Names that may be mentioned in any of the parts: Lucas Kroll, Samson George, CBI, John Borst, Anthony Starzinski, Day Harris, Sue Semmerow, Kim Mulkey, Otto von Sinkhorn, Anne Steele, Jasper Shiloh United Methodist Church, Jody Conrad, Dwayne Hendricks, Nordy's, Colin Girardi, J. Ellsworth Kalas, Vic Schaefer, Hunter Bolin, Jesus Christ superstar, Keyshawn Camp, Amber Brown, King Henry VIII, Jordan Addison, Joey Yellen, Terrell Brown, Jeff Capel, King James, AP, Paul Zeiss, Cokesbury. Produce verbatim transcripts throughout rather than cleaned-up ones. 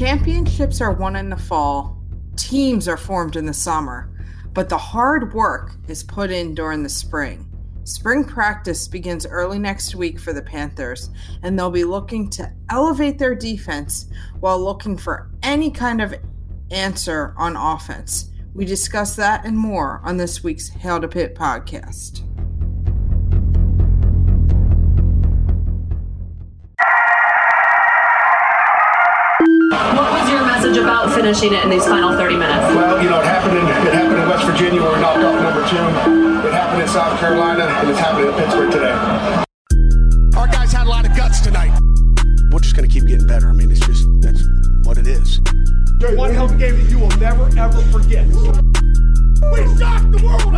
Championships are won in the fall, teams are formed in the summer, but the hard work is put in during the spring. Spring practice begins early next week for the Panthers, and they'll be looking to elevate their defense while looking for any kind of answer on offense. We discuss that and more on this week's Hail to Pitt podcast. What was your message about finishing it in these final thirty minutes? Well, you know, it happened in, it happened in West Virginia where we knocked off number two. It happened in South Carolina, and it's happening in Pittsburgh today. Our guys had a lot of guts tonight. We're just going to keep getting better. I mean, it's just, that's what it is. There's one hell of a game that you will never, ever forget. We shocked the world!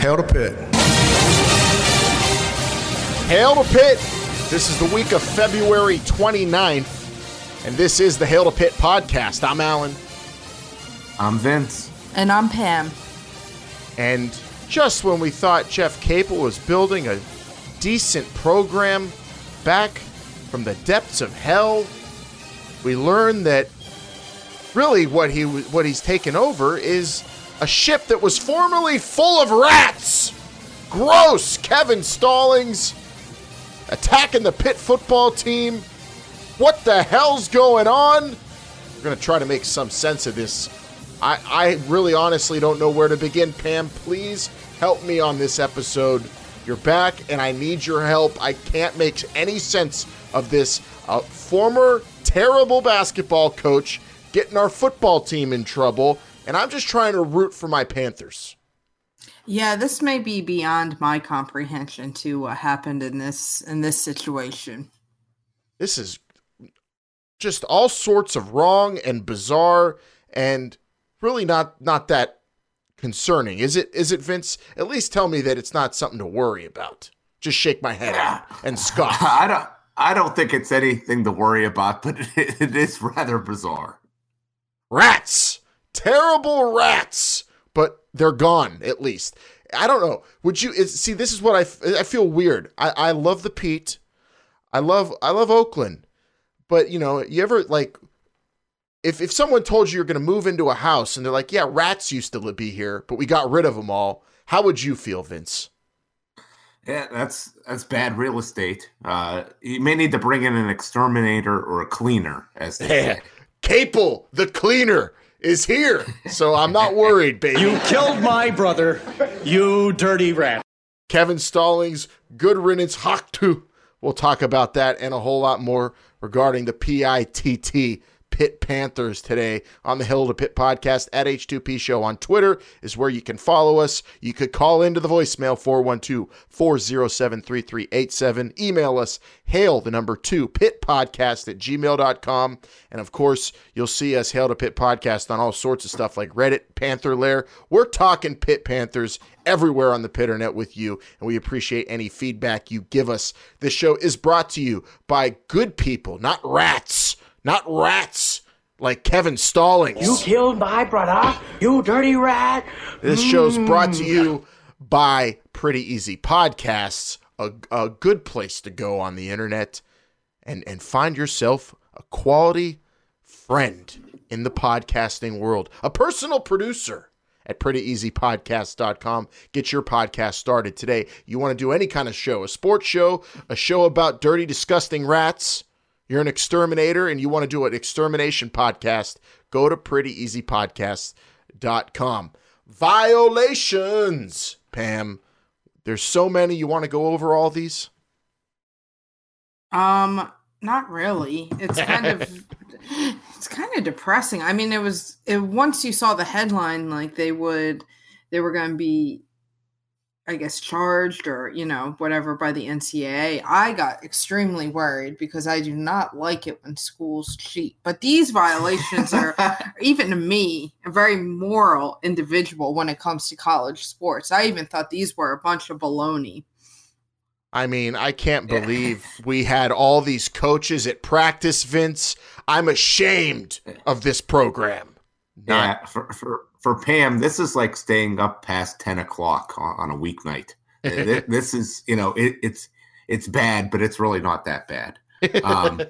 Hail to Pitt. Hail to Pitt. This is the week of February twenty-ninth, and this is the Hail to Pitt podcast. I'm Alan. I'm Vince. And I'm Pam. And just when we thought Jeff Capel was building a decent program back from the depths of hell, we learned that really what he what he's taken over is a ship that was formerly full of rats. Gross. Kevin Stallings attacking the Pitt football team. What the hell's going on? We're going to try to make some sense of this. I, I really honestly don't know where to begin. Pam, please help me on this episode. You're back, and I need your help. I can't make any sense of this. A former terrible basketball coach getting our football team in trouble, and I'm just trying to root for my Panthers. Yeah, this may be beyond my comprehension to what happened in this in this situation. This is just all sorts of wrong and bizarre and really not not that concerning. Is it, is it, Vince? At least tell me that it's not something to worry about. Just shake my head yeah. at and scoff. I don't I don't think it's anything to worry about, but it, it is rather bizarre. Rats. Terrible rats. But they're gone, at least. I don't know. Would you is, see? This is what I, I feel weird. I, I love the Pete. I love I love Oakland, but you know, you ever like if if someone told you you're going to move into a house and they're like, yeah, rats used to be here, but we got rid of them all. How would you feel, Vince? Yeah, that's that's bad real estate. Uh, you may need to bring in an exterminator or a cleaner, as they yeah. say. Capel, the cleaner, is here, so I'm not worried, baby. You killed my brother, you dirty rat. Kevin Stallings, good riddance, Haktu. We'll talk about that and a whole lot more regarding the P I T T Pitt Panthers today on the Hail to Pitt podcast. At H two P Show on Twitter is where you can follow us. You could call into the voicemail, four one two, four oh seven, three three eight seven. Email us, hail the number two Pitt podcast at gmail dot com. And of course, you'll see us Hail to Pitt podcast on all sorts of stuff like Reddit, Panther Lair. We're talking Pitt Panthers everywhere on the Pitternet with you, and we appreciate any feedback you give us. This show is brought to you by good people, not rats. Not rats like Kevin Stallings. You killed my brother, you dirty rat. This show's brought to you by Pretty Easy Podcasts, a, a good place to go on the internet and, and find yourself a quality friend in the podcasting world, a personal producer at pretty easy podcast dot com. Get your podcast started today. You want to do any kind of show, a sports show, a show about dirty, disgusting rats, you're an exterminator and you want to do an extermination podcast, go to pretty easy podcast dot com. Violations, Pam. There's so many. You want to go over all these? Um, not really. It's kind of it's kind of depressing. I mean, it was it, once you saw the headline, like they would they were going to be, I guess, charged or, you know, whatever by the N C double A, I got extremely worried because I do not like it when schools cheat. But these violations are, even to me, a very moral individual when it comes to college sports. I even thought these were a bunch of baloney. I mean, I can't believe we had all these coaches at practice, Vince. I'm ashamed of this program. Not- yeah, for, for- For Pam, this is like staying up past ten o'clock on a weeknight. This is, you know, it, it's it's bad, but it's really not that bad. Um,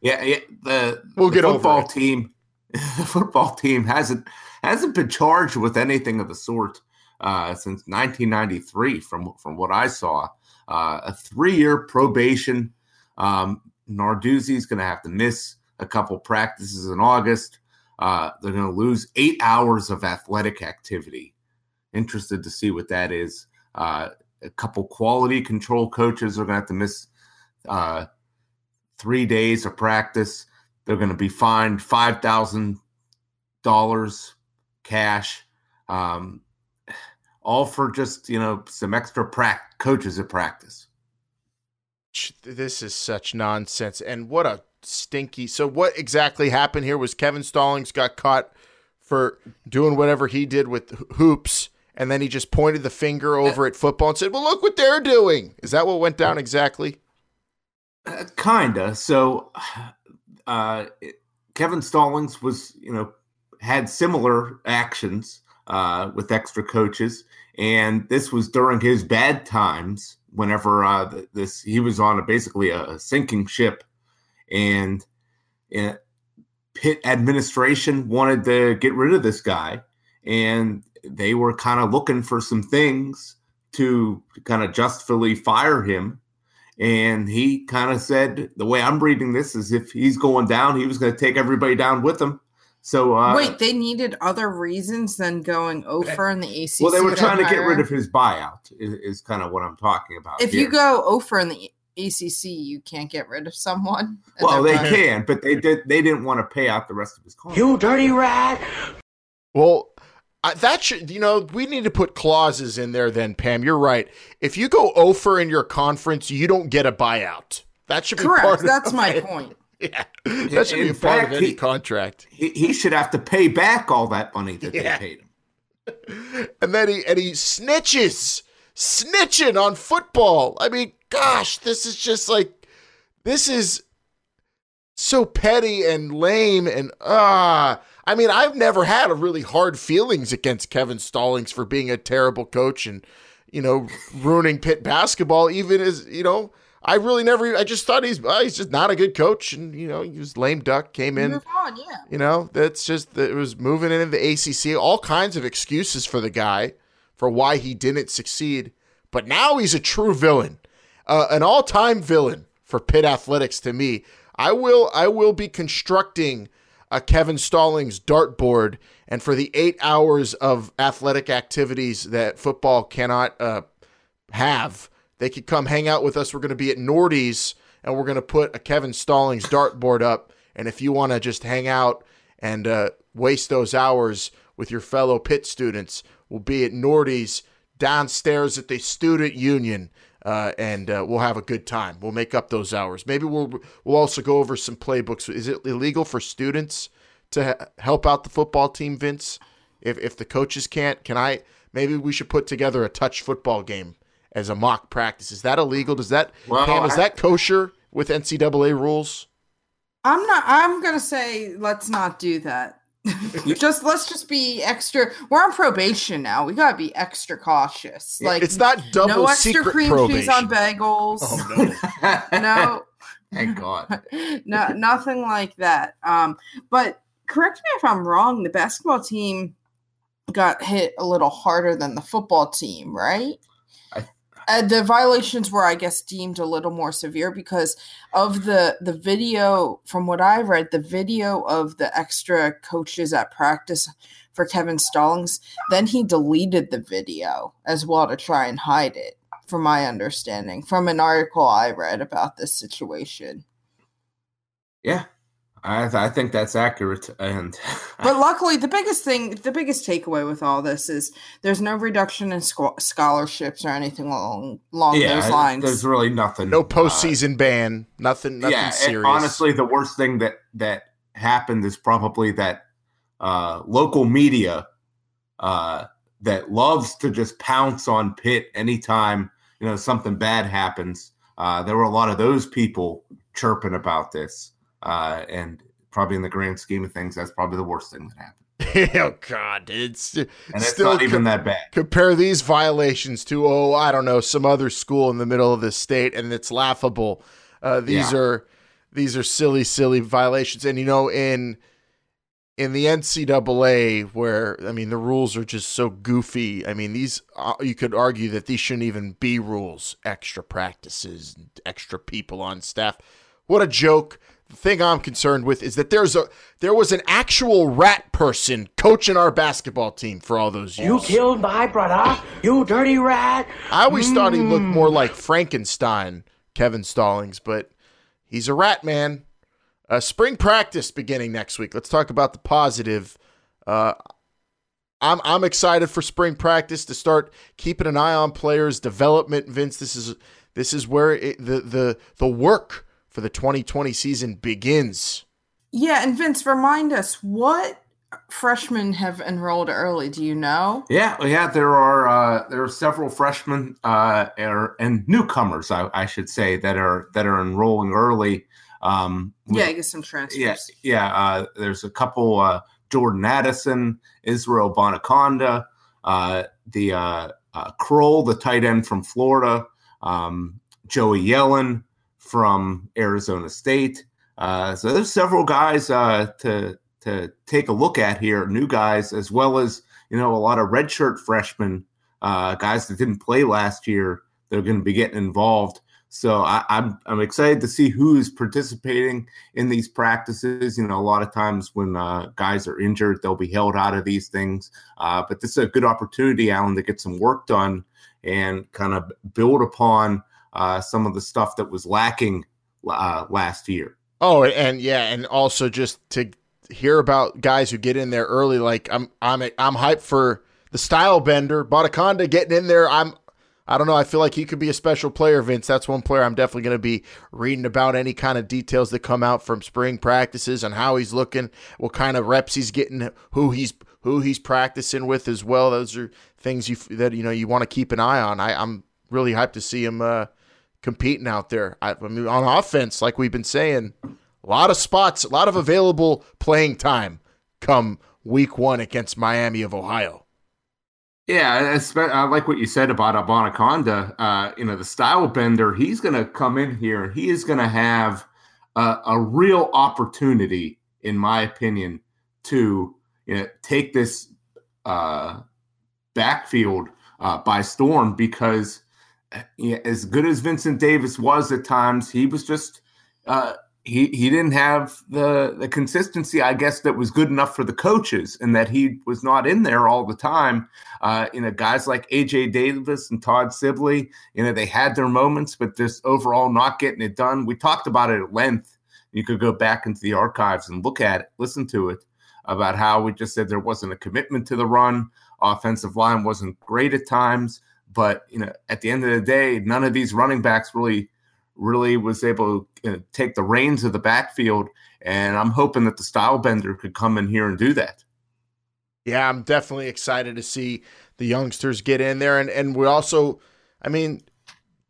Yeah, yeah the, we'll the get football over team, the football team hasn't hasn't been charged with anything of the sort uh, since nineteen ninety-three. From from what I saw, uh, a three-year probation. Um, Narduzzi is going to have to miss a couple practices in August. Uh, they're going to lose eight hours of athletic activity. Interested to see what that is. Uh, a couple quality control coaches are going to have to miss uh, three days of practice. They're going to be fined five thousand dollars cash, um, all for just, you know, some extra pra- coaches at practice. This is such nonsense. And what a stinky. So what exactly happened here was Kevin Stallings got caught for doing whatever he did with hoops, and then he just pointed the finger over uh, at football and said, well, look what they're doing. Is that what went down exactly? Uh, kinda. So uh, it, Kevin Stallings was, you know, had similar actions uh, with extra coaches, and this was during his bad times. Whenever uh, this, he was on a, basically a, a sinking ship, and uh, Pitt administration wanted to get rid of this guy, and they were kind of looking for some things to kind of justfully fire him. And he kind of said, the way I'm reading this is if he's going down, he was going to take everybody down with him. So uh, wait, they needed other reasons than going O F R in the A C C. Well, they were trying to get rid of his buyout is, is kind of what I'm talking about. If here. you go O F R in the A C C, you can't get rid of someone. Well, they buyout. can, but they did. They didn't want to pay out the rest of his contract. You dirty rat. Well, I, that should, you know, we need to put clauses in there then, Pam. You're right. If you go O F R in your conference, you don't get a buyout. That should be correct. Part of That's my it. point. Yeah, that should in be a fact, part of any he, contract. He, he should have to pay back all that money that yeah. they paid him. And then he and he snitches, snitching on football. I mean, gosh, this is just like, this is so petty and lame and ah. Uh, I mean, I've never had a really hard feelings against Kevin Stallings for being a terrible coach and, you know, ruining Pitt basketball. Even as, you know, I really never, I just thought he's, well, he's just not a good coach. And, you know, he was lame duck, came in, on, yeah. you know, that's just, it was moving into the A C C, all kinds of excuses for the guy for why he didn't succeed. But now he's a true villain, uh, an all time villain for Pitt athletics to me. I will, I will be constructing a Kevin Stallings dartboard, and for the eight hours of athletic activities that football cannot uh, have, they could come hang out with us. We're going to be at Nordy's, and we're going to put a Kevin Stallings dartboard up. And if you want to just hang out and uh, waste those hours with your fellow Pitt students, we'll be at Nordy's downstairs at the Student Union, uh, and uh, we'll have a good time. We'll make up those hours. Maybe we'll we'll also go over some playbooks. Is it illegal for students to ha- help out the football team, Vince? If if the coaches can't, can I? Maybe we should put together a touch football game as a mock practice. Is that illegal? Does that, well, Pam, is I, that kosher with N C double A rules? I'm not, I'm going to say, let's not do that. just, let's just be extra. We're on probation now. We got to be extra cautious. Like, it's not double no extra secret cream probation. Cheese on bagels. Oh, no. no. Thank God. No, nothing like that. Um, but correct me if I'm wrong. The basketball team got hit a little harder than the football team, right? Uh, the violations were, I guess, deemed a little more severe because of the, the video, from what I read, the video of the extra coaches at practice for Kevin Stallings. Then he deleted the video as well to try and hide it, from my understanding, from an article I read about this situation. Yeah, I, I think that's accurate. And but luckily, the biggest thing, the biggest takeaway with all this is there's no reduction in squ- scholarships or anything along, along yeah, those lines. There's really nothing. No postseason uh, ban. Nothing. Nothing yeah, serious. Honestly, the worst thing that, that happened is probably that uh, local media uh, that loves to just pounce on Pitt anytime, you know, something bad happens. Uh, there were a lot of those people chirping about this. Uh, and probably in the grand scheme of things, that's probably the worst thing that happened. Oh, God. It's, and it's still not even com- that bad. Compare these violations to, oh, I don't know, some other school in the middle of the state, and it's laughable. Uh, these yeah. are these are silly, silly violations. And, you know, in in the N C double A, where, I mean, the rules are just so goofy. I mean, these uh, you could argue that these shouldn't even be rules, extra practices, extra people on staff. What a joke. The thing I'm concerned with is that there's a there was an actual rat person coaching our basketball team for all those years. You killed my brother, you dirty rat. I always mm. thought he looked more like Frankenstein, Kevin Stallings, but he's a rat, man. Uh, spring practice beginning next week. Let's talk about the positive. Uh, I'm I'm excited for spring practice to start keeping an eye on players' development. Vince, this is this is where it, the the the work for the twenty twenty season begins. Yeah, and Vince, remind us, what freshmen have enrolled early? Do you know? Yeah, yeah, there are uh, there are several freshmen uh, are, and newcomers, I, I should say, that are that are enrolling early. Um, yeah, I get some transfers. Yeah, yeah. Uh, there's a couple: uh, Jordan Addison, Israel Bonaconda, uh, the uh, uh, Crowl, the tight end from Florida, um, Joey Yellen from Arizona State. Uh, so there's several guys uh, to to take a look at here, new guys, as well as, you know, a lot of redshirt freshmen, uh, guys that didn't play last year. They're going to be getting involved. So I, I'm I'm excited to see who's participating in these practices. You know, a lot of times when uh, guys are injured, they'll be held out of these things. Uh, but this is a good opportunity, Alan, to get some work done and kind of build upon Uh, some of the stuff that was lacking uh, last year. Oh, and yeah, and also just to hear about guys who get in there early. Like I'm, I'm, I'm hyped for the style bender Bonaconda getting in there. I'm, I don't know. I feel like he could be a special player, Vince. That's one player I'm definitely going to be reading about. Any kind of details that come out from spring practices on how he's looking, what kind of reps he's getting, who he's who he's practicing with as well. Those are things you that you know you want to keep an eye on. I, I'm really hyped to see him Uh, competing out there. I, I mean, on offense, like we've been saying, a lot of spots, a lot of available playing time come week one against Miami of Ohio. Yeah, I, I like what you said about Bonaconda. Uh, you know, the style bender, he's going to come in here. He is going to have a, a real opportunity, in my opinion, to, you know, take this uh, backfield uh, by storm, because yeah, as good as Vincent Davis was at times, he was just uh, he he didn't have the the consistency, I guess, that was good enough for the coaches, and that he was not in there all the time. Uh, you know, guys like A J Davis and Todd Sibley, you know, they had their moments, but just overall not getting it done. We talked about it at length. You could go back into the archives and look at it, listen to it, about how we just said there wasn't a commitment to the run. Offensive line wasn't great at times. But, you know, at the end of the day, none of these running backs really, really was able to, you know, take the reins of the backfield. And I'm hoping that the style bender could come in here and do that. Yeah, I'm definitely excited to see the youngsters get in there. And and we also, I mean,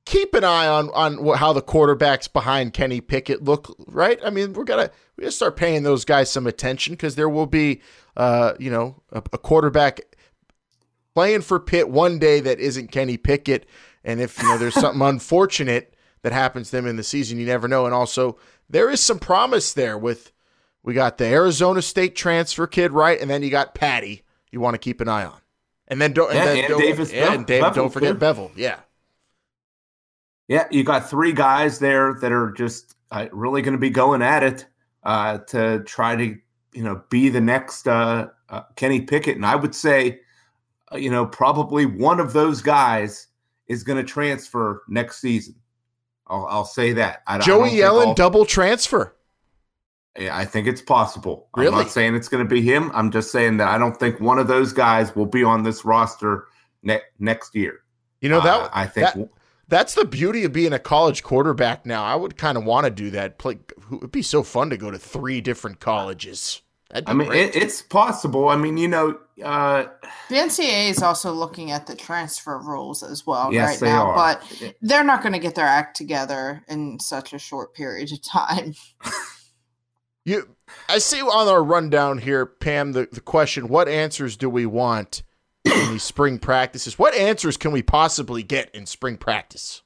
keep an eye on on how the quarterbacks behind Kenny Pickett look, right? I mean, we're gonna we gotta start paying those guys some attention, because there will be, uh, you know, a, a quarterback playing for Pitt one day that isn't Kenny Pickett, and if you know there's something unfortunate that happens to them in the season, you never know. And also, there is some promise there with we got the Arizona State transfer kid, right, and then you got Patty. You want to keep an eye on, and then don't, yeah, and then and don't, Davis, yeah, and David, Bevel, don't forget too. Bevel, yeah, yeah. You got three guys there that are just uh, really going to be going at it uh, to try to you know be the next uh, uh, Kenny Pickett, and I would say, you know, probably one of those guys is going to transfer next season. I'll, I'll say that. I, Joey I Yellen double transfer. Yeah, I think it's possible. Really? I'm not saying it's going to be him. I'm just saying that I don't think one of those guys will be on this roster ne- next year. You know, that uh, I think that, that's the beauty of being a college quarterback now. I would kind of want to do that. Play, it'd be so fun to go to three different colleges. I mean, it, it's possible. I mean, you know, uh, the N C double A is also looking at the transfer rules as well yes, right they now, are. But they're not going to get their act together in such a short period of time. you, I see on our rundown here, Pam, the, the question, what answers do we want in these spring practices? What answers can we possibly get in spring practice?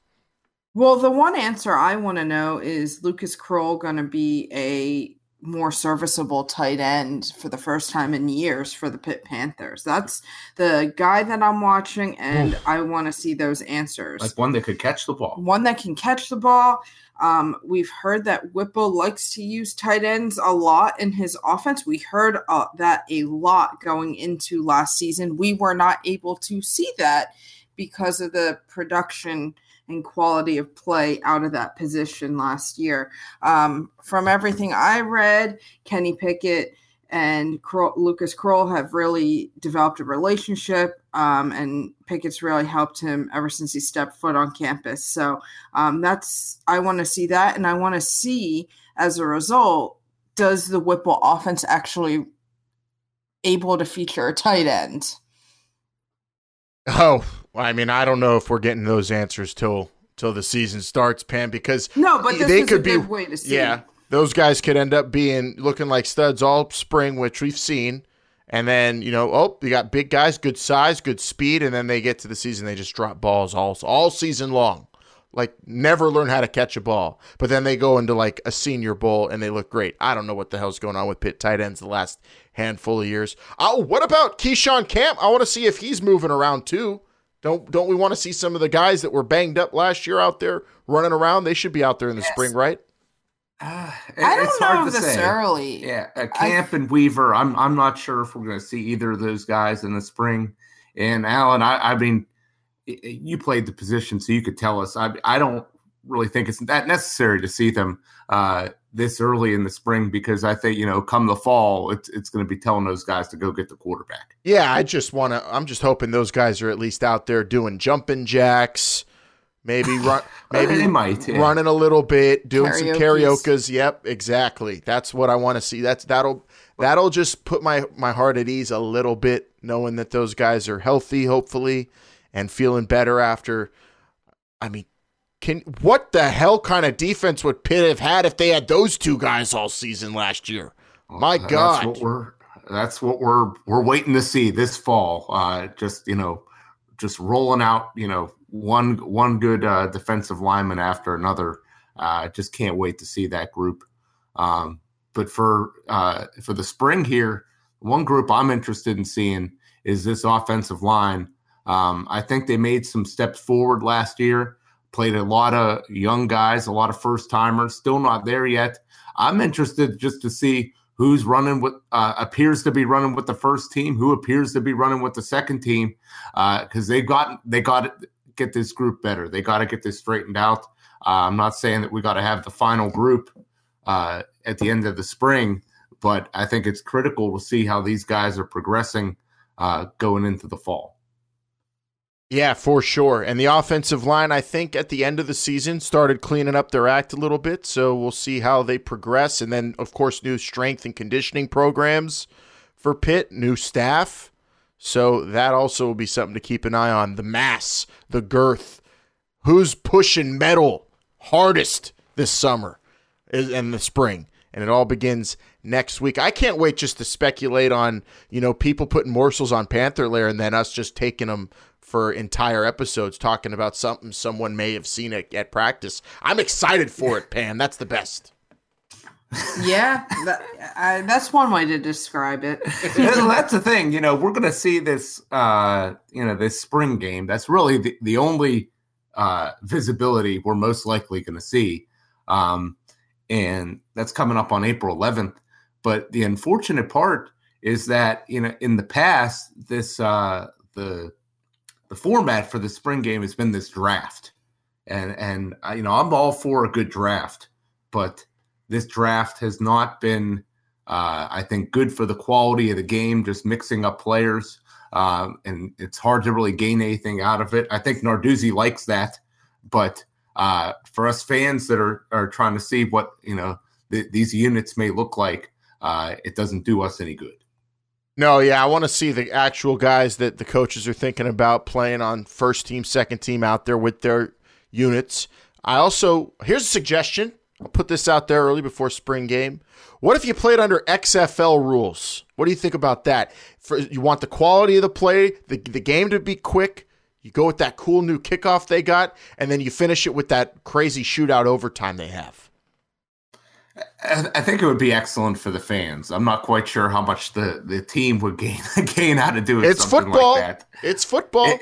Well, the one answer I want to know is Lucas Kroll going to be a more serviceable tight end for the first time in years for the Pitt Panthers? That's the guy that I'm watching, and I want to see those answers. Like one that could catch the ball. One that can catch the ball. Um, we've heard that Whipple likes to use tight ends a lot in his offense. We heard uh, that a lot going into last season. We were not able to see that because of the production and quality of play out of that position last year. Um, from everything I read, Kenny Pickett and Kroll, Lucas Kroll have really developed a relationship, um, and Pickett's really helped him ever since he stepped foot on campus. So um, that's I want to see that, and I want to see, as a result, does the Whipple offense actually able to feature a tight end? Oh, I mean, I don't know if we're getting those answers till till the season starts, Pam, because no, but this they is could a be good way to see. Yeah, those guys could end up being looking like studs all spring, which we've seen, and then you know, oh, you got big guys, good size, good speed, and then they get to the season, they just drop balls all all season long, like never learn how to catch a ball. But then they go into like a Senior Bowl and they look great. I don't know what the hell's going on with Pitt tight ends the last handful of years. Oh, what about Keyshawn Camp? I want to see if he's moving around too. Don't don't we want to see some of the guys that were banged up last year out there running around? They should be out there in the yes. spring, right? Uh, it, I don't it's hard know to necessarily. Say. Yeah, uh, Camp I, and Weaver. I'm I'm not sure if we're going to see either of those guys in the spring. And Alan, I, I mean, you played the position, so you could tell us. I I don't really think it's that necessary to see them uh, this early in the spring, because I think, you know, come the fall, it's it's going to be telling those guys to go get the quarterback. Yeah, I just want to – I'm just hoping those guys are at least out there doing jumping jacks, maybe run, maybe they might, yeah. running a little bit, doing Karaoke's. some karaoke's. Yep, exactly. That's what I want to see. That's that'll that'll just put my, my heart at ease a little bit, knowing that those guys are healthy, hopefully, and feeling better after – I mean – Can, what the hell kind of defense would Pitt have had if they had those two guys all season last year? My well, God, that's what we're that's what we're we're waiting to see this fall. Uh, just you know, just rolling out you know one one good uh, defensive lineman after another. I uh, just can't wait to see that group. Um, but for uh, for the spring here, one group I'm interested in seeing is this offensive line. Um, I think they made some steps forward last year. Played a lot of young guys, a lot of first-timers, still not there yet. I'm interested just to see who's running with uh, – appears to be running with the first team, who appears to be running with the second team, because uh, they've got they got to get this group better. They got to get this straightened out. Uh, I'm not saying that we got to have the final group uh, at the end of the spring, but I think it's critical to see how these guys are progressing uh, going into the fall. Yeah, for sure. And the offensive line, I think, at the end of the season started cleaning up their act a little bit, so we'll see how they progress. And then, of course, new strength and conditioning programs for Pitt, new staff. So that also will be something to keep an eye on. The mass, the girth, who's pushing metal hardest this summer and the spring. And it all begins next week. I can't wait just to speculate on, you know, people putting morsels on Panther Lair and then us just taking them for entire episodes talking about something someone may have seen it at practice. I'm excited for it, Pam. That's the best. Yeah, that, I, that's one way to describe it. That's the thing. You know, we're going to see this, uh, you know, this spring game. That's really the, the only uh, visibility we're most likely going to see. Um, and that's coming up on April eleventh. But the unfortunate part is that, you know, in the past, this, uh, the, The format for the spring game has been this draft, and and uh, you know I'm all for a good draft, but this draft has not been, uh, I think, good for the quality of the game. Just mixing up players, uh, and it's hard to really gain anything out of it. I think Narduzzi likes that, but uh, for us fans that are are trying to see what you know th- these units may look like, uh, it doesn't do us any good. No, yeah, I want to see the actual guys that the coaches are thinking about playing on first team, second team out there with their units. I also, here's a suggestion. I'll put this out there early before spring game. What if you played under X F L rules? What do you think about that? For, you want the quality of the play, the, the game to be quick. You go with that cool new kickoff they got, and then you finish it with that crazy shootout overtime they have. I think it would be excellent for the fans. I'm not quite sure how much the, the team would gain gain how to do it. It's football. Like that. It's football. It,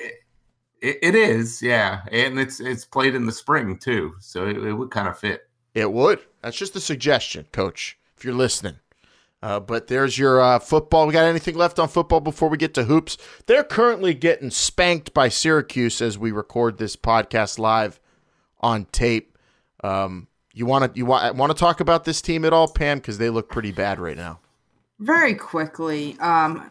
it, it is, yeah, and it's it's played in the spring too, so it, it would kind of fit. It would. That's just a suggestion, Coach, if you're listening. Uh, but there's your uh, football. We got anything left on football before we get to hoops? They're currently getting spanked by Syracuse as we record this podcast live on tape. Um, you want to you want want to talk about this team at all, Pam? Because they look pretty bad right now. Very quickly, um,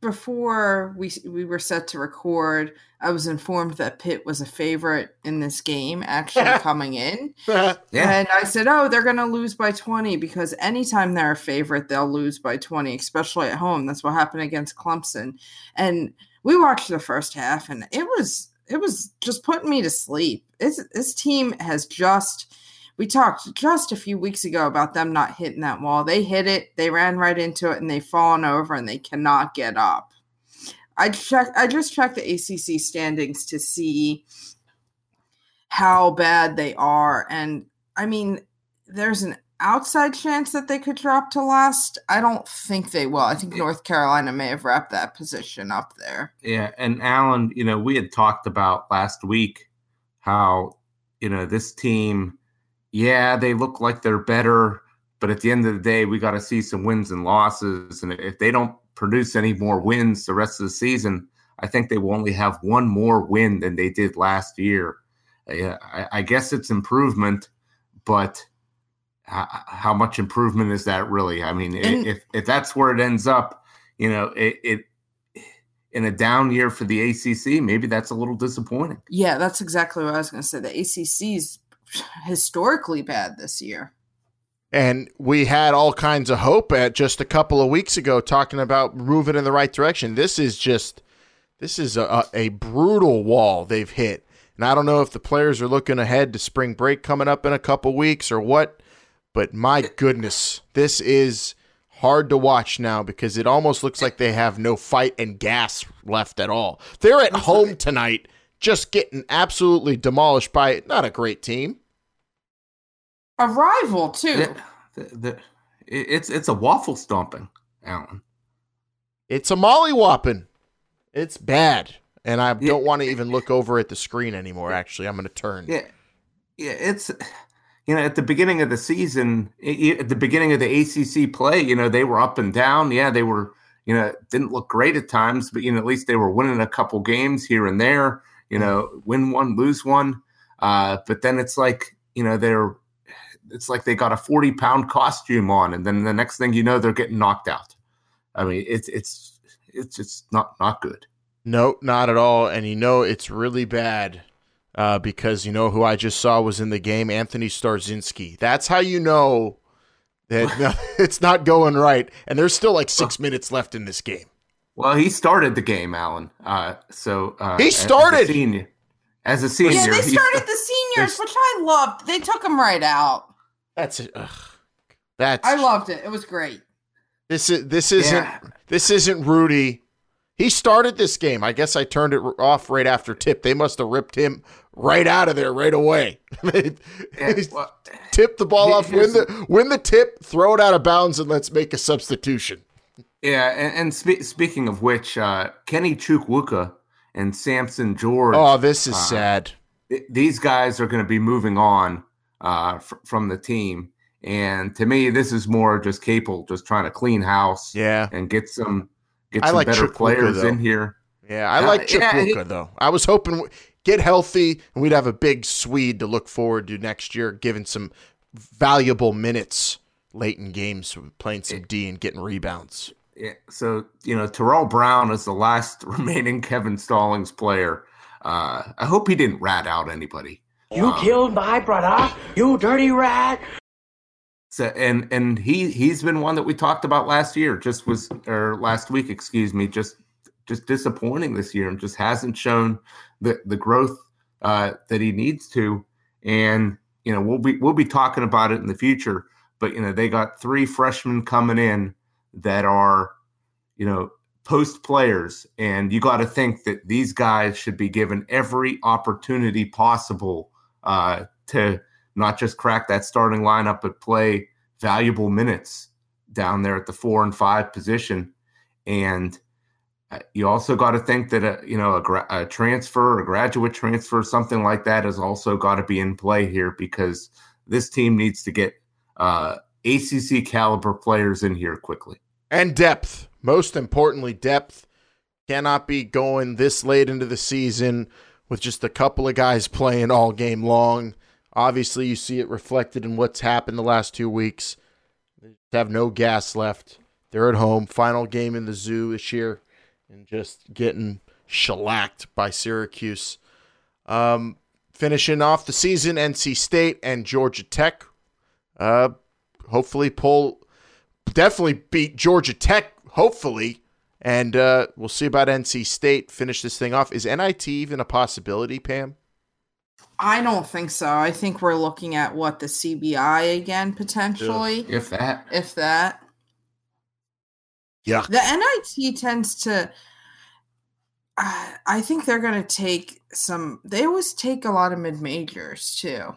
before we we were set to record, I was informed that Pitt was a favorite in this game actually coming in. Yeah. And I said, oh, they're going to lose by twenty, because anytime they're a favorite, they'll lose by twenty, especially at home. That's what happened against Clemson. And we watched the first half, and it was it was just putting me to sleep. It's, this team has just – we talked just a few weeks ago about them not hitting that wall. They hit it, they ran right into it, and they've fallen over, and they cannot get up. I check. I just checked the A C C standings to see how bad they are. And, I mean, there's an outside chance that they could drop to last. I don't think they will. I think North Carolina may have wrapped that position up there. Yeah, and, Alan, you know, we had talked about last week how, you know, this team, yeah, they look like they're better, but at the end of the day, we got to see some wins and losses. And if they don't produce any more wins the rest of the season, I think they will only have one more win than they did last year. Uh, I, I guess it's improvement, but h- how much improvement is that really? I mean, and, if if that's where it ends up, you know, it, it in a down year for the A C C, maybe that's a little disappointing. Yeah, that's exactly what I was going to say. The A C C is historically bad this year. And we had all kinds of hope at just a couple of weeks ago talking about moving in the right direction. This is just this is a, a brutal wall they've hit. And I don't know if the players are looking ahead to spring break coming up in a couple weeks or what, but my goodness, this is hard to watch now because it almost looks like they have no fight and gas left at all. They're at home tonight just getting absolutely demolished by not a great team. A rival, too. The, the, the, it's it's a waffle stomping, Alan. It's a molly whopping. It's bad. And I yeah. don't want to even look over at the screen anymore, actually. I'm going to turn. Yeah. Yeah, it's, you know, at the beginning of the season, at the beginning of the A C C play, you know, they were up and down. Yeah, they were, you know, didn't look great at times, but, you know, at least they were winning a couple games here and there, you know, mm. win one, lose one. Uh, but then it's like, you know, they're, it's like they got a forty-pound costume on, and then the next thing you know, they're getting knocked out. I mean, it's it's it's just not, not good. No, not at all. And, you know, it's really bad uh, because, you know, who I just saw was in the game, Anthony Starzinski. That's how you know that no, it's not going right. And there's still like six minutes left in this game. Well, he started the game, Alan. Uh, so uh, He started! Senior, as a senior. Yeah, they started the seniors, which I loved. They took him right out. That's it. That's I loved it. It was great. This is this isn't yeah. this isn't Rudy. He started this game. I guess I turned it off right after tip. They must have ripped him right out of there right away. Yeah, well, tip the ball off, win the win the tip, throw it out of bounds, and let's make a substitution. Yeah, and, and spe- speaking of which, uh, Kenny Chukwuka and Samson George. Oh, this is uh, sad. Th- these guys are going to be moving on. Uh, f- from the team, and to me, this is more just Capel just trying to clean house, yeah, and get some get I some like better Chukwuka, players though. in here. Yeah, I uh, like Chukwuka yeah, though. I was hoping w- get healthy, and we'd have a big Swede to look forward to next year, giving some valuable minutes late in games, playing some it, D and getting rebounds. Yeah, so you know, Terrell Brown is the last remaining Kevin Stallings player. Uh, I hope he didn't rat out anybody. You killed my brother, you dirty rat. So, and and he he's been one that we talked about last year, just was or last week, excuse me, just just disappointing this year, and just hasn't shown the the growth uh, that he needs to. And you know we'll be we'll be talking about it in the future. But you know they got three freshmen coming in that are you know post players, and you got to think that these guys should be given every opportunity possible uh, to not just crack that starting lineup, but play valuable minutes down there at the four and five position. And you also got to think that a, you know, a, gra- a transfer, a graduate transfer, something like that has also got to be in play here, because this team needs to get uh, A C C caliber players in here quickly. And depth. Most importantly, depth. Cannot be going this late into the season with just a couple of guys playing all game long. Obviously, you see it reflected in what's happened the last two weeks. They have no gas left. They're at home. Final game in the zoo this year and just getting shellacked by Syracuse. Um, finishing off the season, N C State and Georgia Tech. Uh, hopefully pull... Definitely beat Georgia Tech, hopefully, and uh, we'll see about N C State. Finish this thing off. Is N I T even a possibility, Pam? I don't think so. I think we're looking at, what, the C B I again, potentially? Yeah, if that. If that. Yeah. The N I T tends to uh, – I think they're going to take some – they always take a lot of mid-majors, too.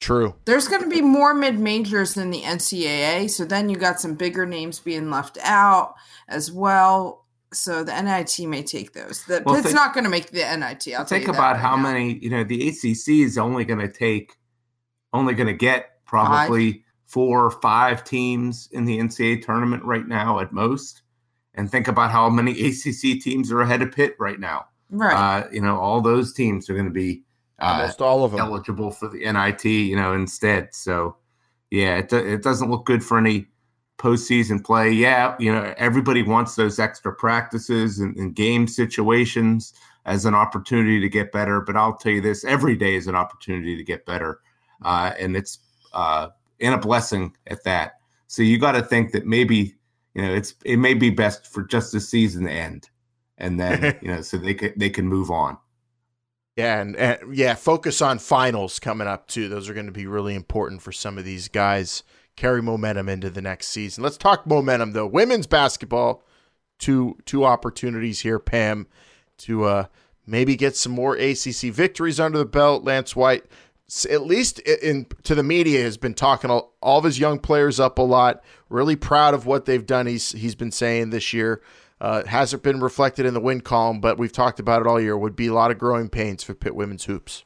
True. There's going to be more mid-majors than the N C double A, so then you got some bigger names being left out as well. So the N I T may take those. The, well, Pitt's think, not going to make the N I T. I'll think tell you about that right how now. Many. You know, the A C C is only going to take, only going to get probably five. four or five teams in the N C double A tournament right now at most. And think about how many A C C teams are ahead of Pitt right now. Right. Uh, you know, all those teams are going to be. Almost uh, all of them eligible for the N I T, you know, instead. So, yeah, it it doesn't look good for any postseason play. Yeah, you know, everybody wants those extra practices and, and game situations as an opportunity to get better. But I'll tell you this, every day is an opportunity to get better. Uh, and it's uh, and a blessing at that. So you got to think that maybe, you know, it's it may be best for just the season to end. And then, you know, so they can, they can move on. Yeah, and, and yeah, focus on finals coming up, too. Those are going to be really important for some of these guys. Carry momentum into the next season. Let's talk momentum, though. Women's basketball, two two opportunities here, Pam, to uh, maybe get some more A C C victories under the belt. Lance White, at least in to the media, has been talking all, all of his young players up a lot. Really proud of what they've done, he's he's been saying this year. Uh, it hasn't been reflected in the win column, but we've talked about it all year. Would be a lot of growing pains for Pitt women's hoops.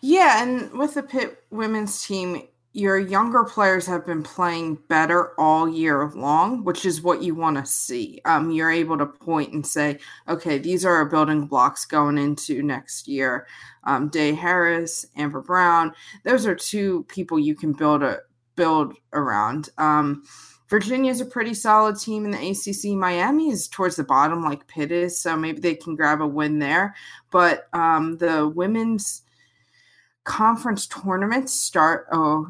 Yeah, and with the Pitt women's team, your younger players have been playing better all year long, which is what you want to see. Um, you're able to point and say, okay, these are our building blocks going into next year. Um, Day Harris, Amber Brown, those are two people you can build a build around. Um Virginia's a pretty solid team in the A C C. Miami is towards the bottom like Pitt is, so maybe they can grab a win there. But um, the women's conference tournaments start oh,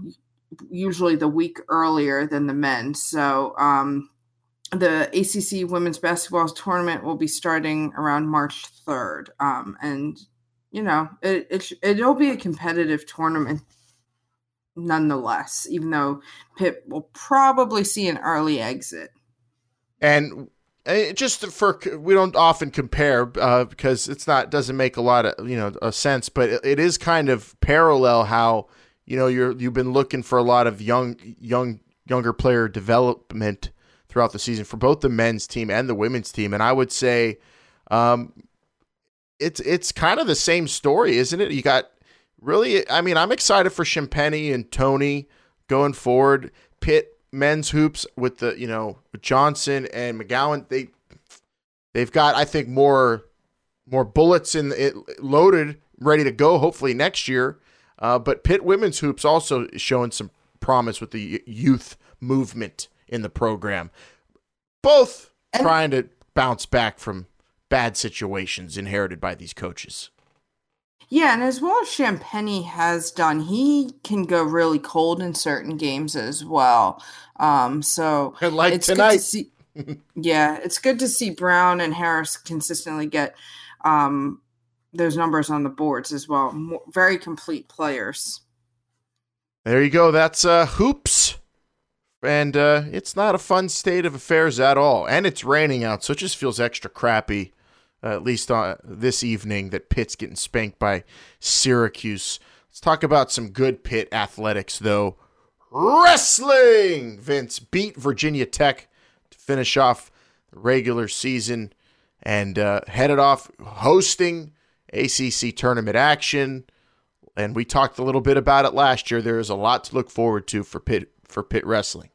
usually the week earlier than the men. So um, the A C C women's basketball tournament will be starting around March third. Um, and, you know, it, it, it'll be a competitive tournament nonetheless, even though Pitt will probably see an early exit. And just for, we don't often compare uh, because it's not, doesn't make a lot of, you know, a sense, but it, it is kind of parallel how, you know, you're, you've been looking for a lot of young, young, younger player development throughout the season for both the men's team and the women's team. And I would say um, it's, it's kind of the same story, isn't it? You got, Really, I mean, I'm excited for Schimpenny and Tony going forward. Pitt men's hoops with the, you know, Johnson and McGowan. They, they've got, I think, more, more bullets in it loaded, ready to go. Hopefully next year. Uh, but Pitt women's hoops also showing some promise with the youth movement in the program. Both trying to bounce back from bad situations inherited by these coaches. Yeah, and as well as Schimpenny has done, he can go really cold in certain games as well. Um, so like it's tonight. Good to see, yeah, it's good to see Brown and Harris consistently get um, those numbers on the boards as well. More, very complete players. There you go. That's uh, hoops And uh, it's not a fun state of affairs at all. And it's raining out, so it just feels extra crappy, uh, at least on this evening, that Pitt's getting spanked by Syracuse. Let's talk about some good Pitt athletics, though. Wrestling! Vince beat Virginia Tech to finish off the regular season and uh, headed off hosting A C C tournament action. And we talked a little bit about it last year. There is a lot to look forward to for Pitt for Pitt wrestling.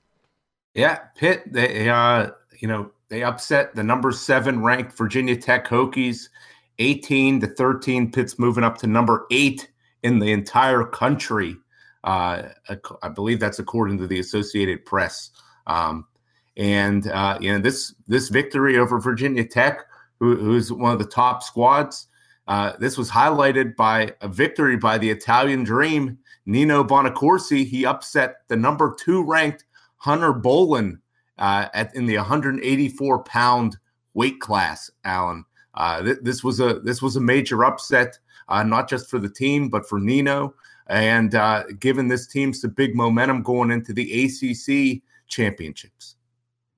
Yeah, Pitt, they uh, you know, they upset the number seven ranked Virginia Tech Hokies, eighteen to thirteen. Pitt's moving up to number eight in the entire country. Uh, I believe that's according to the Associated Press. Um, and uh, you know, this this victory over Virginia Tech, who, who's one of the top squads. Uh, this was highlighted by a victory by the Italian Dream, Nino Bonacorsi. He upset the number two ranked Hunter Bolin uh, at in the one hundred eighty-four pound weight class. Alan, uh, th- this was a this was a major upset, uh, not just for the team but for Nino, and uh, giving this team some big momentum going into the A C C championships.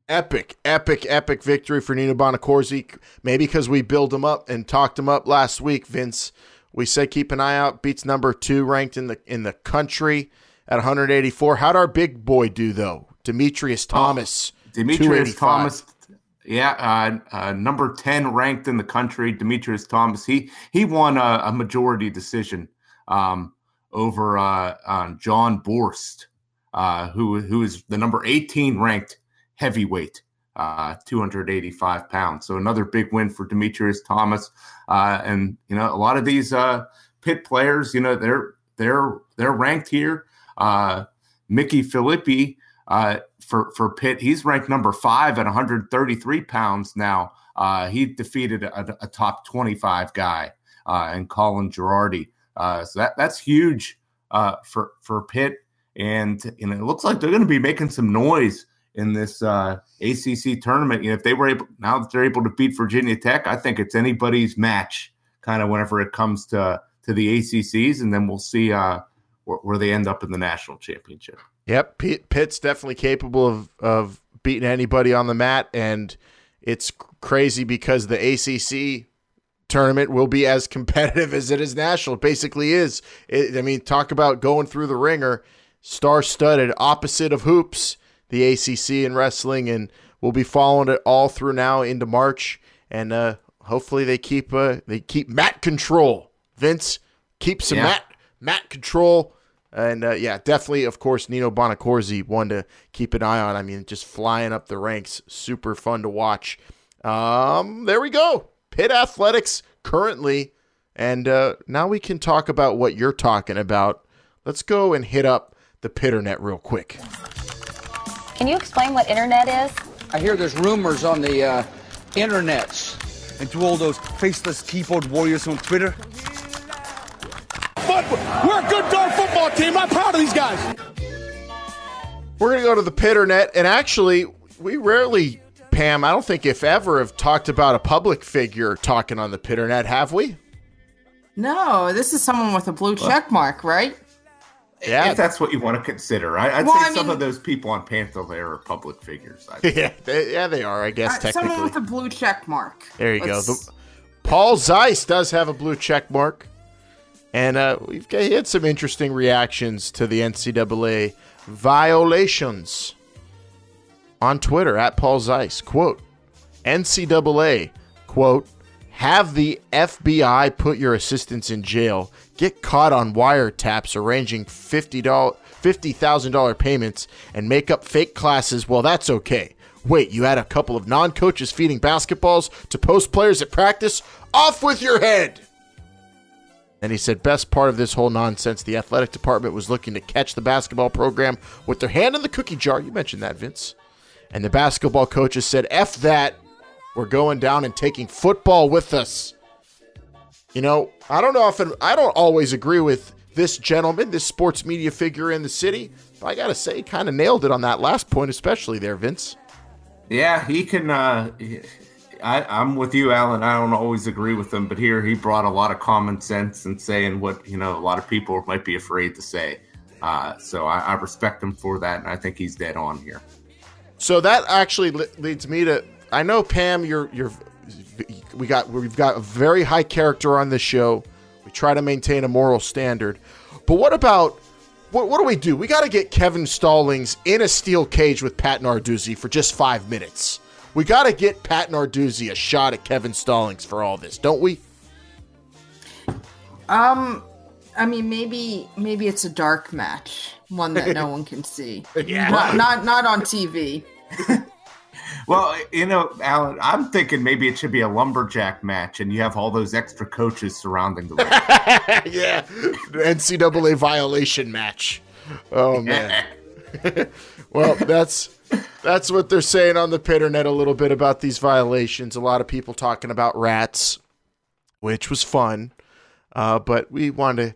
Epic, epic, epic victory for Nino Bonacorsi. Maybe because we built him up and talked him up last week, Vince. We said keep an eye out. Beats number two ranked in the in the country at one hundred eighty-four. How'd our big boy do, though? Demetrius Thomas. Oh, Demetrius Thomas, yeah, uh, uh, number ten ranked in the country. Demetrius Thomas, he he won a, a majority decision um, over uh, uh, John Borst, uh, who who is the number eighteen ranked heavyweight, uh, two hundred eighty-five pounds. So another big win for Demetrius Thomas. Uh, and, you know, a lot of these uh, Pitt players, you know, they're they're they're ranked here. Uh, Mickey Filippi uh, for, for Pitt, he's ranked number five at one hundred thirty-three pounds now. Uh, he defeated a, a top twenty-five guy uh, and Colin Girardi. Uh, so that that's huge uh, for, for Pitt. And, and it looks like they're going to be making some noise in this uh, A C C tournament. You know, if they were able, now that they're able to beat Virginia Tech, I think it's anybody's match kind of whenever it comes to to the A C Cs, and then we'll see uh, where, where they end up in the national championship. Yep, Pitt, Pitt's definitely capable of, of beating anybody on the mat, and it's crazy because the A C C tournament will be as competitive as it is national. It basically is. It, I mean, talk about going through the ringer, star-studded, opposite of hoops, the A C C and wrestling, and we'll be following it all through now into March, and uh, hopefully they keep uh, they keep mat control. Vince, keep some yeah. mat mat control, and uh, yeah, definitely, of course, Nino Bonacorsi, one to keep an eye on. I mean, just flying up the ranks, super fun to watch. Um, there we go, Pitt athletics currently, and uh, now we can talk about what you're talking about. Let's go and hit up the Pitternet real quick. Can you explain what internet is? I hear there's rumors on the uh, internets. And to all those faceless keyboard warriors on Twitter. But we're a good darn football team. I'm proud of these guys. We're going to go to the Pitternet. And actually, we rarely, Pam, I don't think if ever, have talked about a public figure talking on the Pitternet, have we? No, this is someone with a blue check mark, right? Yeah, if that's what you want to consider. I, I'd well, say I some mean, of those people on Panther there are public figures. yeah, they, yeah, they are, I guess, uh, technically. Someone with a blue check mark. There you Let's... go. The, Paul Zeiss does have a blue check mark. And uh, we've had some interesting reactions to the N C double A violations on Twitter, at Paul Zeiss. Quote, N C double A, quote, have the F B I put your assistants in jail. Get caught on wiretaps arranging fifty thousand dollars payments and make up fake classes. Well, that's okay. Wait, you had a couple of non-coaches feeding basketballs to post players at practice? Off with your head! And he said, best part of this whole nonsense, the athletic department was looking to catch the basketball program with their hand in the cookie jar. You mentioned that, Vince. And the basketball coaches said, F that. We're going down and taking football with us. You know, I don't know if I'm, I don't always agree with this gentleman, this sports media figure in the city. But I got to say, kind of nailed it on that last point, especially there, Vince. Yeah, he can. Uh, I, I'm with you, Alan. I don't always agree with him. But here he brought a lot of common sense and saying what, you know, a lot of people might be afraid to say. Uh, so I, I respect him for that, and I think he's dead on here. So that actually le- leads me to – I know, Pam, you're you're we got we've got a very high character on this show. We try to maintain a moral standard, but what about what? What do we do? We got to get Kevin Stallings in a steel cage with Pat Narduzzi for just five minutes. We got to get Pat Narduzzi a shot at Kevin Stallings for all this, don't we? Um. I mean, maybe maybe it's a dark match, one that no one can see. Yeah, not not, not on T V. Well, you know, Alan, I'm thinking maybe it should be a lumberjack match, and you have all those extra coaches surrounding the ring. Yeah, the N C double A violation match. Oh man. Well, that's that's what they're saying on the Pitternet a little bit about these violations. A lot of people talking about rats, which was fun, uh, but we wanted to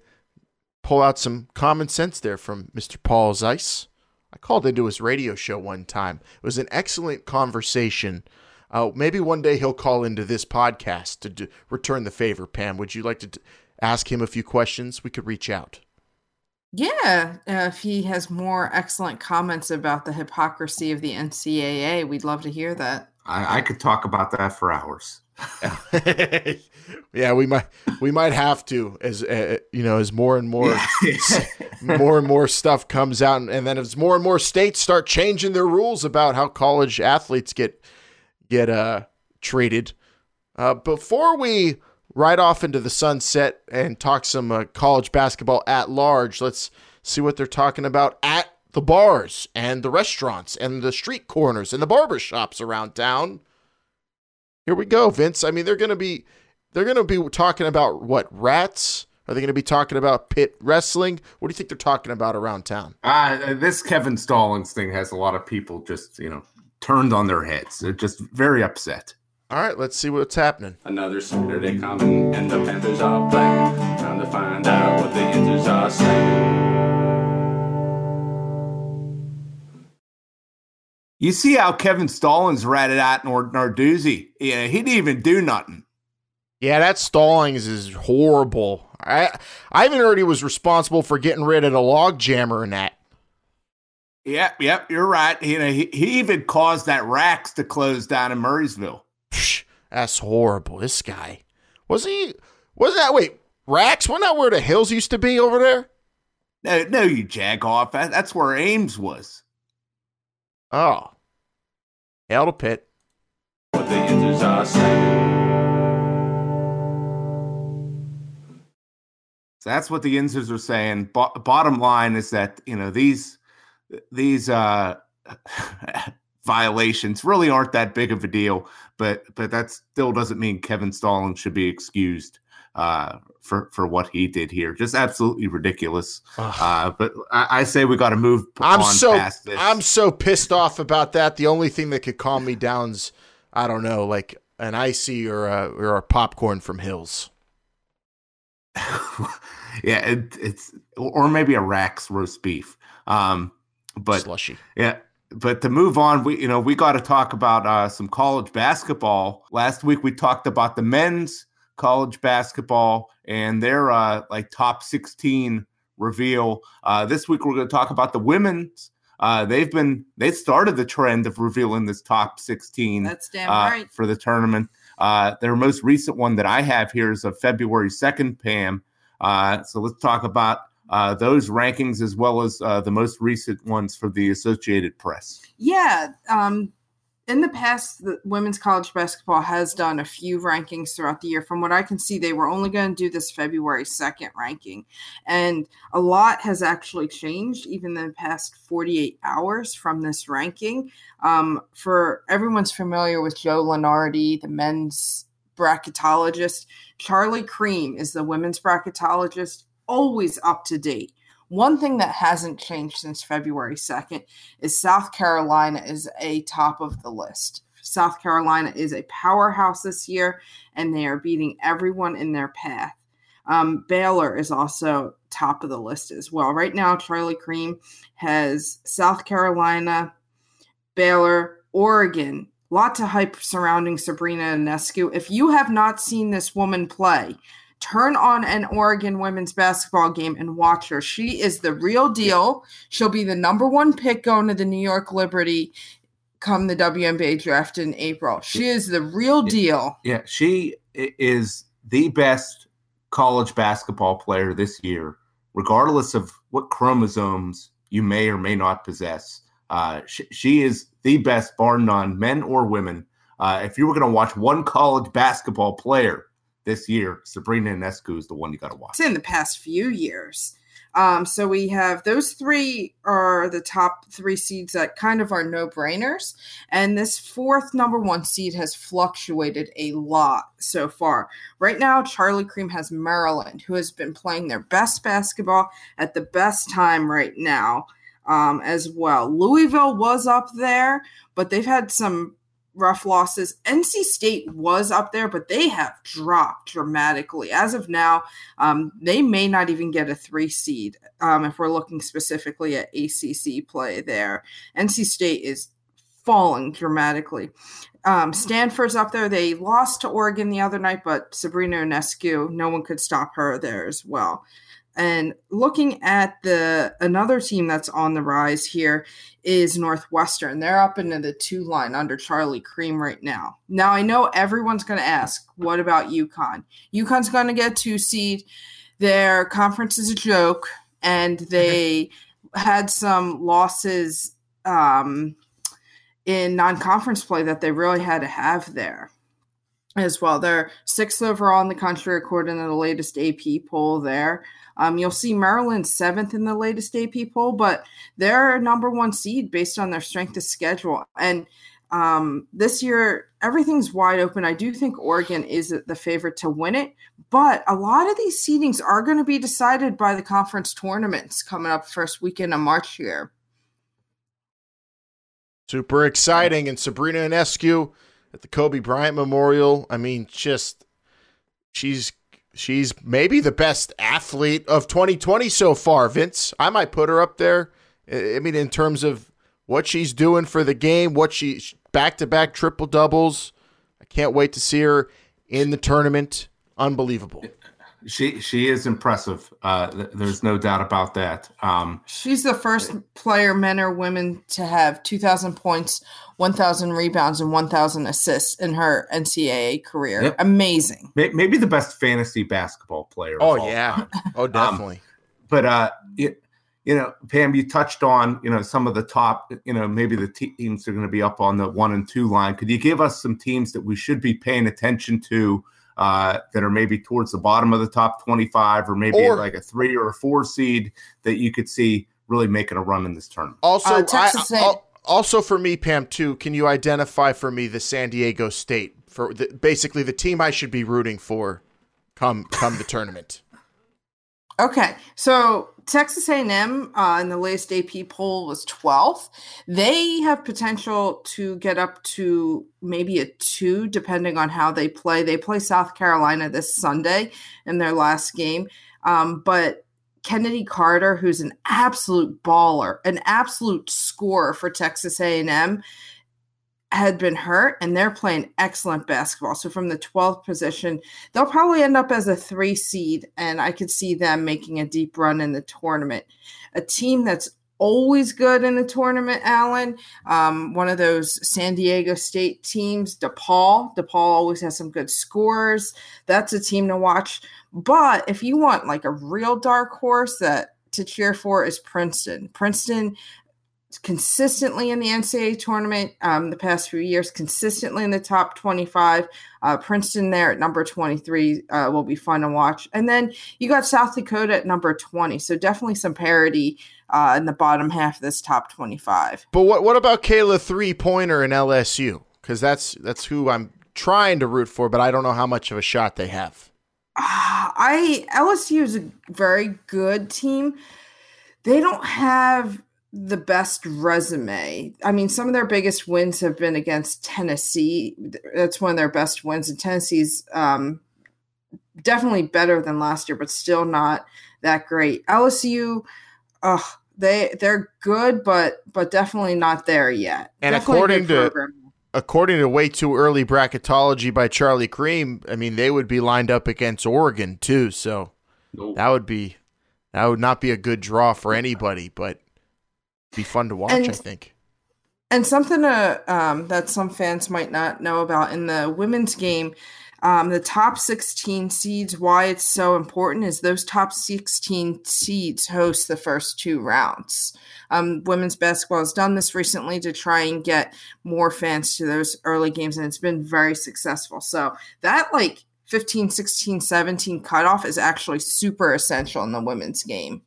pull out some common sense there from Mister Paul Zeiss. I called into his radio show one time. It was an excellent conversation. Uh, maybe one day he'll call into this podcast to do, return the favor. Pam, would you like to d- ask him a few questions? We could reach out. Yeah, uh, if he has more excellent comments about the hypocrisy of the N C double A, we'd love to hear that. I, I could talk about that for hours. Yeah, we might we might have to, as uh, you know, as more and more more and more stuff comes out, and, and then as more and more states start changing their rules about how college athletes get get uh treated. Uh, before we ride off into the sunset and talk some uh, college basketball at large, let's see what they're talking about at the bars and the restaurants and the street corners and the barber shops around town. Here we go, Vince. I mean, they're going to be they're going to be talking about what, rats? Are they going to be talking about Pitt wrestling? What do you think they're talking about around town? Uh, this Kevin Stallings thing has a lot of people just, you know, turned on their heads. They're just very upset. All right, let's see what's happening. Another Saturday coming, and the Panthers are playing. Time to find out what the answers are saying. You see how Kevin Stallings ratted out Narduzzi. Yeah, he didn't even do nothing. Yeah, that Stallings is horrible. I I even heard he was responsible for getting rid of the log jammer and that. Yep, yep, you're right. You know, he, he even caused that Racks to close down in Murraysville. That's horrible. This guy was he? Was that wait Racks? Wasn't that where the Hills used to be over there? No, no, you jag off. That's where Ames was. Oh, Hail to Pitt. What the answers are saying. So that's what the answers are saying. Bo- bottom line is that, you know, these these uh, violations really aren't that big of a deal, but but that still doesn't mean Kevin Stallings should be excused uh, for for what he did here. Just absolutely ridiculous. Uh, but I, I say we got to move I'm on so, past this. I'm so pissed off about that. The only thing that could calm me down's, I don't know, like an icy or a, or a popcorn from Hills. Yeah, it, it's or maybe a Rax roast beef. Um, but slushy. Yeah, but to move on, we you know we got to talk about uh, some college basketball. Last week we talked about the men's college basketball and their uh, like top sixteen reveal. Uh, this week we're going to talk about the women's. Uh, they've been they started the trend of revealing this top sixteen. That's damn uh, right for the tournament. Uh, their most recent one that I have here is of February second, Pam. Uh, so let's talk about uh, those rankings as well as uh, the most recent ones for the Associated Press. Yeah. Um, in the past, the women's college basketball has done a few rankings throughout the year. From what I can see, they were only going to do this February second ranking. And a lot has actually changed even in the past forty-eight hours from this ranking. Um, for everyone's familiar with Joe Lenardi, the men's bracketologist, Charlie Cream is the women's bracketologist, always up to date. One thing that hasn't changed since February second is South Carolina is a top of the list. South Carolina is a powerhouse this year, and they are beating everyone in their path. Um, Baylor is also top of the list as well. Right now, Charlie Cream has South Carolina, Baylor, Oregon. Lots of hype surrounding Sabrina Ionescu. If you have not seen this woman play, turn on an Oregon women's basketball game and watch her. She is the real deal. She'll be the number one pick going to the New York Liberty come the W N B A draft in April. She is the real deal. Yeah, she is the best college basketball player this year, regardless of what chromosomes you may or may not possess. Uh, she, she is the best, bar none, men or women. Uh, if you were going to watch one college basketball player this year, Sabrina Ionescu is the one you got to watch. It's in the past few years. Um, so we have those three are the top three seeds that kind of are no-brainers. And this fourth number one seed has fluctuated a lot so far. Right now, Charlie Cream has Maryland, who has been playing their best basketball at the best time right now um, as well. Louisville was up there, but they've had some rough losses. N C State was up there, but they have dropped dramatically. As of now, um, they may not even get a three seed um, if we're looking specifically at A C C play there. N C State is falling dramatically. Um, Stanford's up there. They lost to Oregon the other night, but Sabrina Ionescu, no one could stop her there as well. And looking at the another team that's on the rise here is Northwestern. They're up into the two line under Charlie Cream right now. Now, I know everyone's going to ask, what about UConn? UConn's going to get two seed. Their conference is a joke, and they had some losses um, in non-conference play that they really had to have there as well. They're sixth overall in the country, according to the latest A P poll there. Um, you'll see Maryland seventh in the latest A P poll, but they're number one seed based on their strength of schedule. And um, this year, everything's wide open. I do think Oregon is the favorite to win it, but a lot of these seedings are going to be decided by the conference tournaments coming up first weekend of March here. Super exciting. And Sabrina Ionescu at the Kobe Bryant Memorial, I mean, just she's She's maybe the best athlete of twenty twenty so far, Vince. I might put her up there. I mean, in terms of what she's doing for the game, what she back-to-back triple doubles. I can't wait to see her in the tournament. Unbelievable. She she is impressive. Uh, th- there's no doubt about that. Um, she's the first player, men or women, to have two thousand points, one thousand rebounds, and one thousand assists in her N C double A career. Yep. Amazing. Maybe the best fantasy basketball player. Oh, of all yeah. Time. Oh, definitely. Um, but, uh, it, you know, Pam, you touched on, you know, some of the top, you know, maybe the teams are going to be up on the one and two line. Could you give us some teams that we should be paying attention to Uh, that are maybe towards the bottom of the top twenty-five or maybe or, like a three or a four seed that you could see really making a run in this tournament? Also, uh, I, I, also for me, Pam, too, can you identify for me the San Diego State, for the, basically the team I should be rooting for come come the tournament? Okay, so Texas A and M uh, in the latest A P poll was twelfth. They have potential to get up to maybe a two, depending on how they play. They play South Carolina this Sunday in their last game. Um, but Kennedy Carter, who's an absolute baller, an absolute scorer for Texas A and M, had been hurt, and they're playing excellent basketball. So from the twelfth position, they'll probably end up as a three seed, and I could see them making a deep run in the tournament. A team that's always good in the tournament, Alan, um, one of those San Diego State teams, DePaul. DePaul always has some good scores. That's a team to watch. But if you want like a real dark horse that to cheer for is Princeton. Princeton consistently in the N C double A tournament um, the past few years, consistently in the top twenty-five. Uh, Princeton there at number twenty-three uh, will be fun to watch. And then you got South Dakota at number twenty. So definitely some parity uh, in the bottom half of this top twenty-five. But what what about Kayla three-pointer in L S U? Because that's, that's who I'm trying to root for, but I don't know how much of a shot they have. Uh, I L S U is a very good team. They don't have the best resume. I mean, some of their biggest wins have been against Tennessee. That's one of their best wins. And Tennessee's um, definitely better than last year, but still not that great. L S U, uh, they, they're good, but but definitely not there yet. And definitely according to according to Way Too Early Bracketology by Charlie Cream, I mean, they would be lined up against Oregon too. So nope. that would be, that would not be a good draw for anybody, but it'd be fun to watch, and, I think. And something to, um, that some fans might not know about in the women's game, um, the top sixteen seeds, why it's so important is those top sixteen seeds host the first two rounds. Um, women's basketball has done this recently to try and get more fans to those early games, and it's been very successful. So that like fifteen, sixteen, seventeen cutoff is actually super essential in the women's game.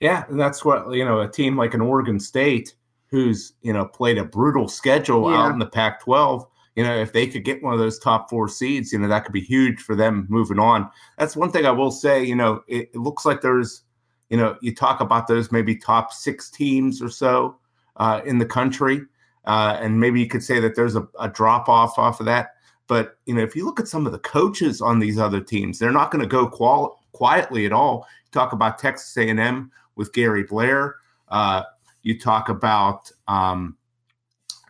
Yeah, and that's what, you know, a team like an Oregon State who's, you know, played a brutal schedule yeah. out in the Pac twelve, you know, if they could get one of those top four seeds, you know, that could be huge for them moving on. That's one thing I will say, you know, it, it looks like there's, you know, you talk about those maybe top six teams or so uh, in the country, uh, and maybe you could say that there's a, a drop-off off of that. But, you know, if you look at some of the coaches on these other teams, they're not going to go qual- quietly at all. You talk about Texas A and M with Gary Blair. Uh, you talk about um,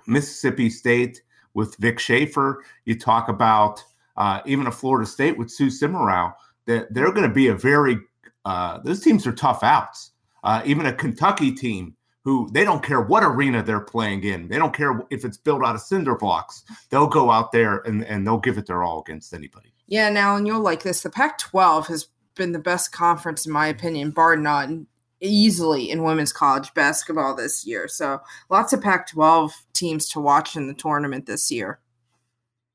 Mississippi State with Vic Schaefer. You talk about uh, even a Florida State with Sue Semmerow. That they're going to be a very – Uh, those teams are tough outs. Uh, even a Kentucky team who they don't care what arena they're playing in. They don't care if it's built out of cinder blocks. They'll go out there and, and they'll give it their all against anybody. Yeah, now, and you'll like this. The Pac twelve has been the best conference, in my opinion, bar none, easily in women's college basketball this year. So lots of Pac twelve teams to watch in the tournament this year.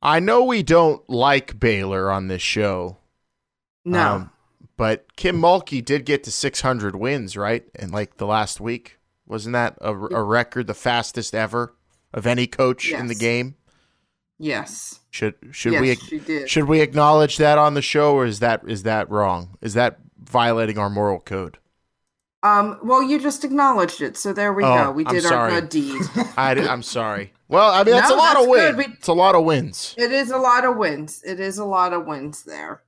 I know we don't like Baylor on this show. No. Um, But Kim Mulkey did get to six hundred wins, right? And like the last week, wasn't that a, a record, the fastest ever of any coach yes. in the game? Yes. Should should yes, we she did. Should we acknowledge that on the show, or is that is that wrong? Is that violating our moral code? Um. Well, you just acknowledged it, so there we oh, go. We did our good deed. I did, I'm sorry. Well, I mean, that's no, a lot that's of wins. We, it's a lot of wins. It is a lot of wins. It is a lot of wins there.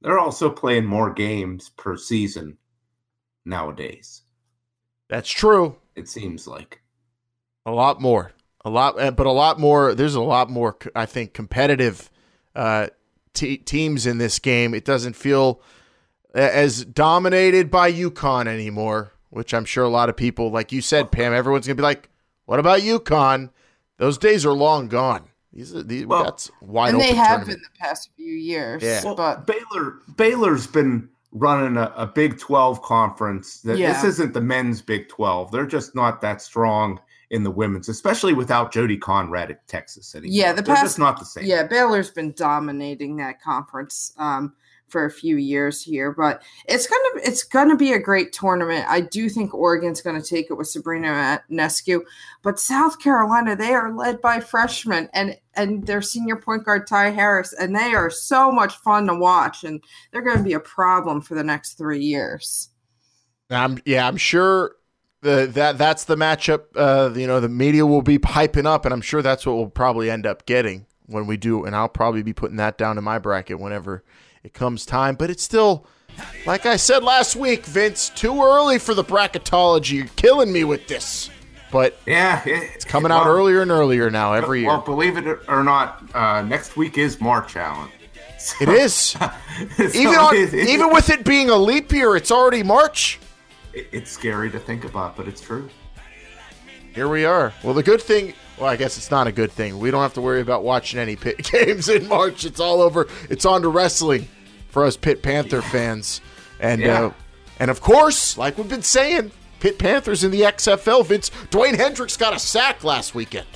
They're also playing more games per season nowadays. That's true. It seems like a lot more, a lot, but a lot more. There's a lot more, I think, competitive uh, t- teams in this game. It doesn't feel as dominated by UConn anymore, which I'm sure a lot of people, like you said, Pam, everyone's gonna be like, "What about UConn?" Those days are long gone. These are, these, well, that's wide and open they have tournament. Been the past few years. Yeah. Well, but Baylor, Baylor's been running a, a Big twelve conference. That yeah. This isn't the men's Big twelve. They're just not that strong in the women's, especially without Jody Conrad at Texas anymore. Yeah, the past, they're just not the same. Yeah, Baylor's been dominating that conference um, for a few years here, but it's gonna it's gonna be a great tournament. I do think Oregon's gonna take it with Sabrina Ionescu, but South Carolina, they are led by freshmen and and their senior point guard Ty Harris, and they are so much fun to watch, and they're gonna be a problem for the next three years. Um, yeah, I'm sure the that that's the matchup. Uh, you know, the media will be hyping up, and I'm sure that's what we'll probably end up getting when we do. And I'll probably be putting that down in my bracket whenever it comes time, but it's still, like I said last week, Vince, too early for the bracketology. You're killing me with this. But yeah, it, it's coming it, well, out earlier and earlier now every year. Well, believe it or not, uh, next week is March, Alan. So, it is. so even on, it, it, even with it being a leap year, it's already March. It, it's scary to think about, but it's true. Here we are. Well, the good thing... Well, I guess it's not a good thing. We don't have to worry about watching any Pitt games in March. It's all over. It's on to wrestling for us Pitt Panther yeah. fans. And, yeah. uh, and of course, like we've been saying, Pitt Panthers in the X F L, Vince. Dwayne Hendricks got a sack last weekend.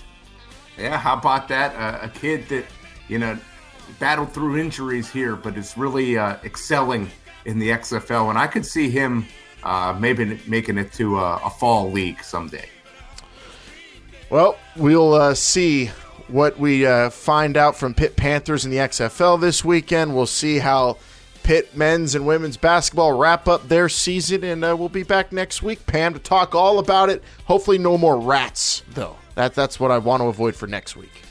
Yeah, how about that? Uh, a kid that, you know, battled through injuries here, but is really uh, excelling in the X F L. And I could see him uh, maybe making it to a, a fall league someday. Well, we'll uh, see what we uh, find out from Pitt Panthers in the X F L this weekend. We'll see how Pitt men's and women's basketball wrap up their season, and uh, we'll be back next week, Pam, to talk all about it. Hopefully no more rats, though. That That's what I want to avoid for next week.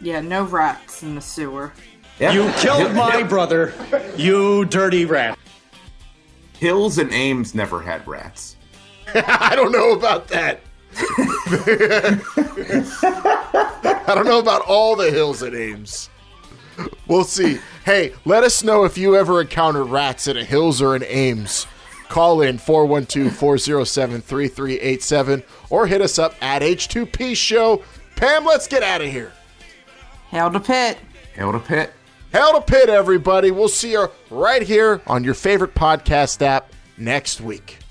Yeah, no rats in the sewer. Yep. You killed my brother, you dirty rat. Hills and Ames never had rats. I don't know about that. Ha ha ha ha! I don't know about all the hills it aims. We'll see. Hey, let us know if you ever encounter rats at a Hills or an Ames. Call in four one two, four oh seven, three three eight seven or hit us up at H two P Show. Pam, let's get out of here. Hail to Pitt. Hail to Pitt. Hail to Pitt, everybody. We'll see you right here on your favorite podcast app next week.